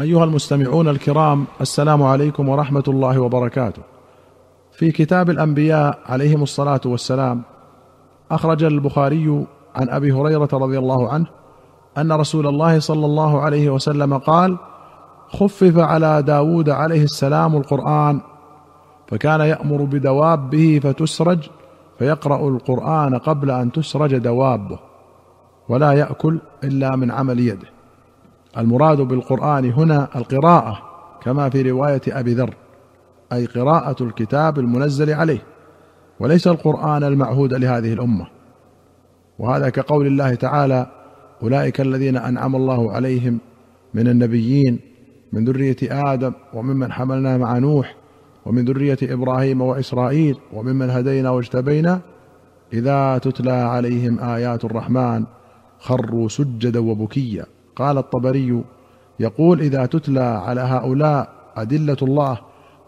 أيها المستمعون الكرام، السلام عليكم ورحمة الله وبركاته. في كتاب الأنبياء عليهم الصلاة والسلام، أخرج البخاري عن أبي هريرة رضي الله عنه أن رسول الله صلى الله عليه وسلم قال: خفف على داود عليه السلام القرآن، فكان يأمر بدوابه فتسرج، فيقرأ القرآن قبل أن تسرج دوابه، ولا يأكل إلا من عمل يده. المراد بالقرآن هنا القراءة، كما في رواية أبي ذر، أي قراءة الكتاب المنزل عليه، وليس القرآن المعهود لهذه الأمة. وهذا كقول الله تعالى: أولئك الذين أنعم الله عليهم من النبيين من ذرية آدم وممن حملنا مع نوح ومن ذرية إبراهيم وإسرائيل وممن هدينا واجتبينا، إذا تتلى عليهم آيات الرحمن خروا سجدا وبكيا. قال الطبري: يقول إذا تتلى على هؤلاء أدلة الله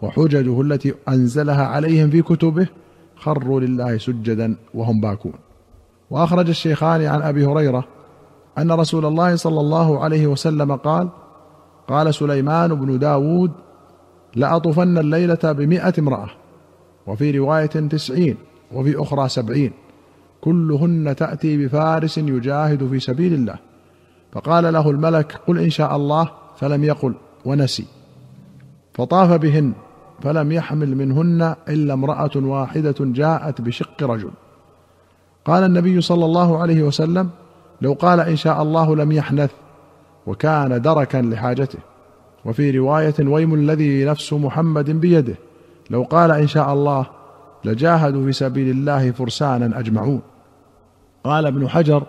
وحججه التي أنزلها عليهم في كتبه خروا لله سجدا وهم باكون. وأخرج الشيخان عن أبي هريرة أن رسول الله صلى الله عليه وسلم قال: قال سليمان بن داود: لأطفن الليلة ب100 امرأة، وفي رواية 90، وفي أخرى 70، كلهن تأتي بفارس يجاهد في سبيل الله. فقال له الملك: قل إن شاء الله، فلم يقل ونسي. فطاف بهن فلم يحمل منهن إلا امرأة واحدة جاءت بشق رجل. قال النبي صلى الله عليه وسلم: لو قال إن شاء الله لم يحنث، وكان دركا لحاجته. وفي رواية: ويم الذي نفس محمد بيده، لو قال إن شاء الله لجاهدوا في سبيل الله فرسانا أجمعون. قال ابن حجر: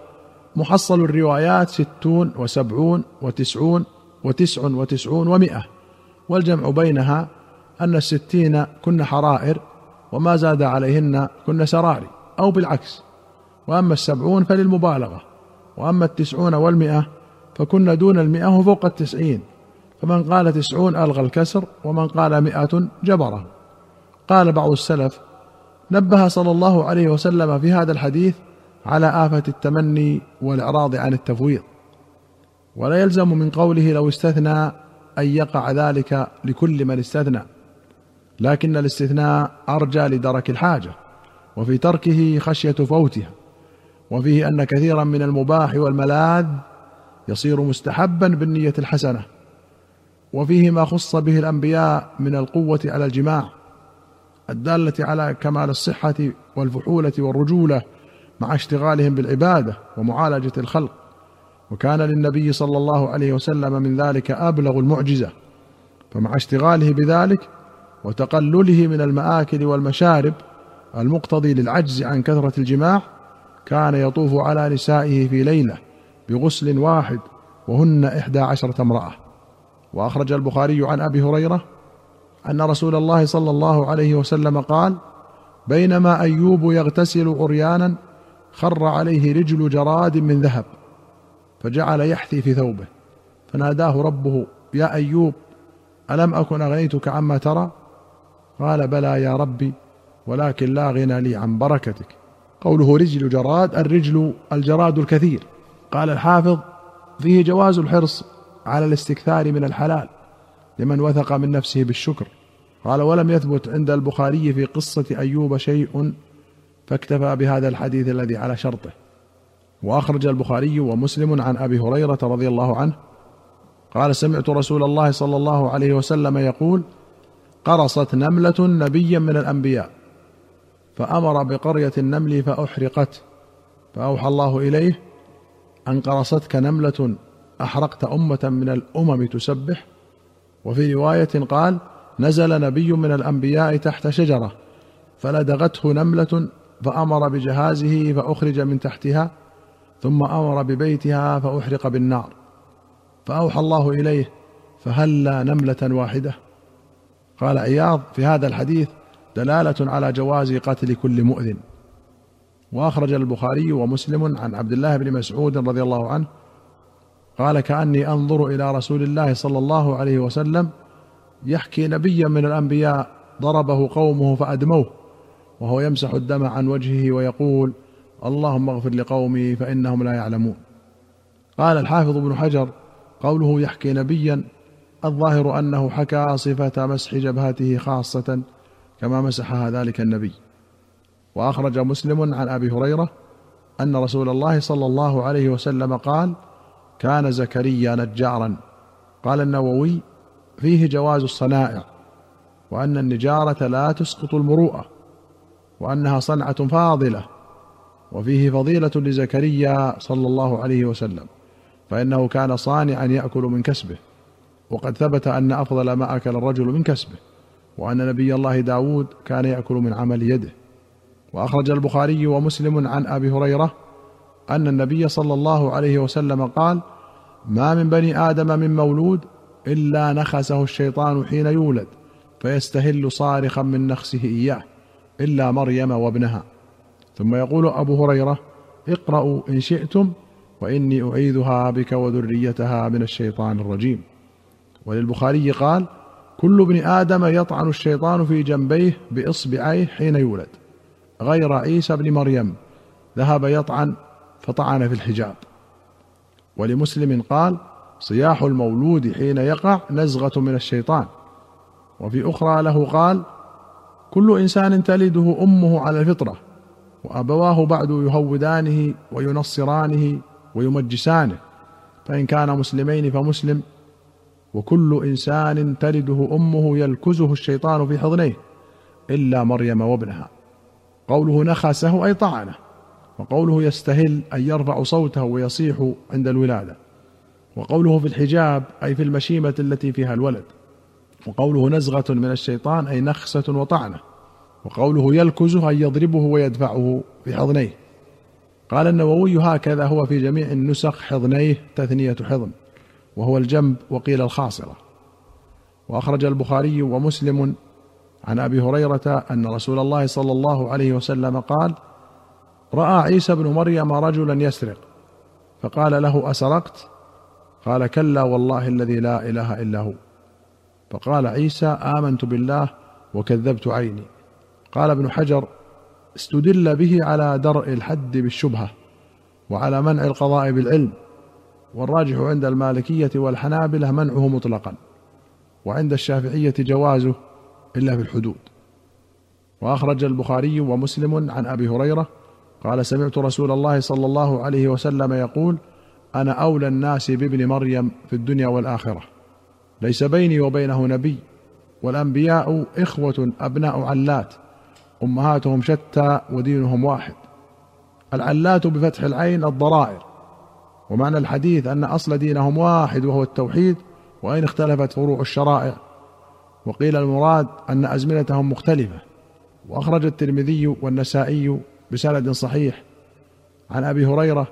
محصل الروايات 60 و70 و90 و99 و100، والجمع بينها أن 60 كن حرائر، وما زاد عليهن كن سراري أو بالعكس، وأما 70 فللمبالغة، وأما 90 و100 فكن دون 100 وفوق 90، فمن قال 90 ألغى الكسر، ومن قال 100 جبره. قال بعض السلف: نبه صلى الله عليه وسلم في هذا الحديث على آفة التمني والإعراض عن التفويض، ولا يلزم من قوله لو استثنى أن يقع ذلك لكل من استثنى، لكن الاستثناء أرجى لدرك الحاجة، وفي تركه خشية فوتها، وفيه أن كثيرا من المباح والملاذ يصير مستحبا بالنية الحسنة، وفيه ما خص به الأنبياء من القوة على الجماع الدالة على كمال الصحة والفحولة والرجولة مع اشتغالهم بالعبادة ومعالجة الخلق. وكان للنبي صلى الله عليه وسلم من ذلك أبلغ المعجزة، فمع اشتغاله بذلك وتقلله من المآكل والمشارب المقتضي للعجز عن كثرة الجماع، كان يطوف على نسائه في ليلة بغسل واحد، وهن 11 امرأة. وأخرج البخاري عن أبي هريرة أن رسول الله صلى الله عليه وسلم قال: بينما أيوب يغتسل عريانا خر عليه رجل جراد من ذهب، فجعل يحثي في ثوبه، فناداه ربه: يا أيوب، ألم أكن أغنيتك عما ترى؟ قال: بلى يا ربي، ولكن لا غنى لي عن بركتك. قوله رجل جراد، الرجل الجراد الكثير. قال الحافظ: فيه جواز الحرص على الاستكثار من الحلال لمن وثق من نفسه بالشكر. قال: ولم يثبت عند البخاري في قصة أيوب شيء، فاكتفى بهذا الحديث الذي على شرطه. وأخرج البخاري ومسلم عن أبي هريرة رضي الله عنه قال: سمعت رسول الله صلى الله عليه وسلم يقول: قرصت نملة نبيا من الأنبياء، فأمر بقرية النمل فأحرقت، فأوحى الله إليه: أن قرصتك نملة أحرقت أمة من الأمم تسبح. وفي رواية قال: نزل نبي من الأنبياء تحت شجرة، فلدغته نملة، فأمر بجهازه فأخرج من تحتها، ثم أمر ببيتها فأحرق بالنار، فأوحى الله إليه: فهلا نملة واحدة. قال عياض: في هذا الحديث دلالة على جواز قتل كل مؤذن. وأخرج البخاري ومسلم عن عبد الله بن مسعود رضي الله عنه قال: كأني أنظر إلى رسول الله صلى الله عليه وسلم يحكي نبيا من الأنبياء ضربه قومه فأدموه، وهو يمسح الدم عن وجهه ويقول: اللهم اغفر لقومي فإنهم لا يعلمون. قال الحافظ ابن حجر: قوله يحكي نبيا الظاهر أنه حكى صفة مسح جبهته خاصة كما مسحها ذلك النبي. وأخرج مسلم عن أبي هريرة أن رسول الله صلى الله عليه وسلم قال: كان زكريا نجارا. قال النووي: فيه جواز الصنائع، وأن النجارة لا تسقط المروءة، وأنها صنعة فاضلة، وفيه فضيلة لزكريا صلى الله عليه وسلم، فإنه كان صانعا يأكل من كسبه، وقد ثبت أن أفضل ما أكل الرجل من كسبه، وأن نبي الله داود كان يأكل من عمل يده. وأخرج البخاري ومسلم عن أبي هريرة أن النبي صلى الله عليه وسلم قال: ما من بني آدم من مولود إلا نخسه الشيطان حين يولد فيستهل صارخا من نخسه إياه إلا مريم وابنها. ثم يقول أبو هريرة: اقرأوا إن شئتم، وإني أعيذها بك وذريتها من الشيطان الرجيم. وللبخاري قال: كل ابن آدم يطعن الشيطان في جنبيه بإصبعيه حين يولد، غير عيسى بن مريم ذهب يطعن فطعن في الحجاب. ولمسلم قال: صياح المولود حين يقع نزغة من الشيطان. وفي أخرى له قال: كل إنسان تلده أمه على الفطرة، وأبواه بعد يهودانه وينصرانه ويمجسانه، فإن كان مسلمين فمسلم. وكل إنسان تلده أمه يلكزه الشيطان في حضنيه إلا مريم وابنها. قوله نخسه أي طعنه، وقوله يستهل أي يرفع صوته ويصيح عند الولادة، وقوله في الحجاب أي في المشيمة التي فيها الولد، وقوله نزغة من الشيطان أي نخسة وطعنة، وقوله يلكزه أي يضربه ويدفعه في حضنيه. قال النووي: هكذا هو في جميع النسخ، حضنيه تثنية حضن، وهو الجنب، وقيل الخاصرة. وأخرج البخاري ومسلم عن أبي هريرة أن رسول الله صلى الله عليه وسلم قال: رأى عيسى بن مريم رجلا يسرق فقال له: أسرقت؟ قال: كلا والله الذي لا إله إلا هو. فقال عيسى: آمنت بالله وكذبت عيني. قال ابن حجر: استدل به على درء الحد بالشبهة، وعلى منع القضاء بالعلم، والراجح عند المالكية والحنابلة منعه مطلقا، وعند الشافعية جوازه إلا في الحدود. وأخرج البخاري ومسلم عن أبي هريرة قال: سمعت رسول الله صلى الله عليه وسلم يقول: أنا أولى الناس بابن مريم في الدنيا والآخرة، ليس بيني وبينه نبي، والأنبياء إخوة أبناء علات، أمهاتهم شتى ودينهم واحد. العلات بفتح العين الضرائر، ومعنى الحديث أن أصل دينهم واحد وهو التوحيد، وإن اختلفت فروع الشرائع. وقيل المراد أن أزمنتهم مختلفة. وأخرج الترمذي والنسائي بسند صحيح عن أبي هريرة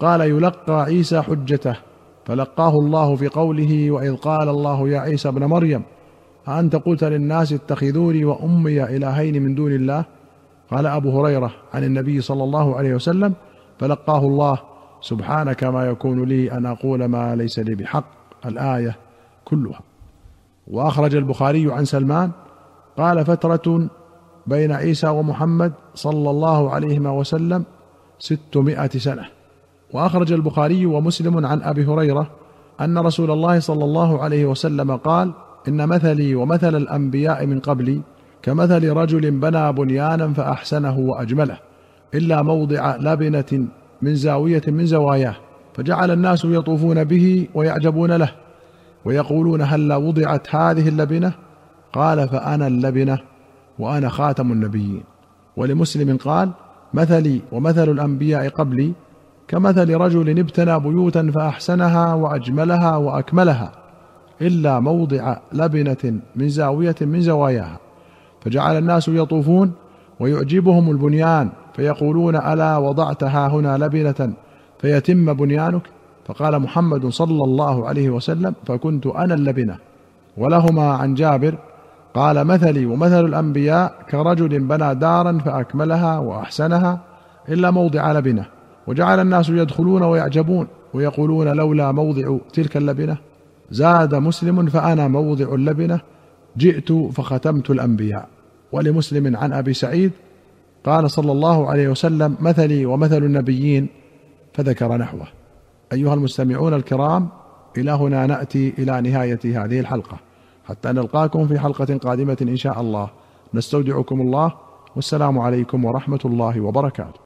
قال: يلقى عيسى حجته، فلقاه الله في قوله: وإذ قال الله يا عيسى ابن مريم أأنت قلت للناس اتخذوني وأمي إلهين من دون الله؟ قال أبو هريرة عن النبي صلى الله عليه وسلم: فلقاه الله: سبحانك ما يكون لي أن أقول ما ليس لي بحق. الآية كلها. وأخرج البخاري عن سلمان قال: فترة بين عيسى ومحمد صلى الله عليهما وسلم 600 سنة. وأخرج البخاري ومسلم عن أبي هريرة أن رسول الله صلى الله عليه وسلم قال: إن مثلي ومثل الأنبياء من قبلي كمثل رجل بنى بنيانا فأحسنه وأجمله، إلا موضع لبنة من زاوية من زواياه، فجعل الناس يطوفون به ويعجبون له ويقولون: هل وضعت هذه اللبنة؟ قال: فأنا اللبنة وأنا خاتم النبيين. ولمسلم قال: مثلي ومثل الأنبياء قبلي كمثل رجل ابتنى بيوتا فأحسنها وأجملها وأكملها، إلا موضع لبنة من زاوية من زواياها، فجعل الناس يطوفون ويعجبهم البنيان فيقولون: ألا وضعتها هنا لبنة فيتم بنيانك؟ فقال محمد صلى الله عليه وسلم: فكنت أنا اللبنة. ولهما عن جابر قال: مثلي ومثل الأنبياء كرجل بنى دارا فأكملها وأحسنها، إلا موضع لبنة، وجعل الناس يدخلون ويعجبون ويقولون: لولا موضع تلك اللبنة. زاد مسلم: فأنا موضع اللبنة، جئت فختمت الأنبياء. ولمسلم عن أبي سعيد قال صلى الله عليه وسلم: مثلي ومثل النبيين، فذكر نحوه. أيها المستمعون الكرام، إلى هنا نأتي إلى نهاية هذه الحلقة حتى نلقاكم في حلقة قادمة إن شاء الله. نستودعكم الله، والسلام عليكم ورحمة الله وبركاته.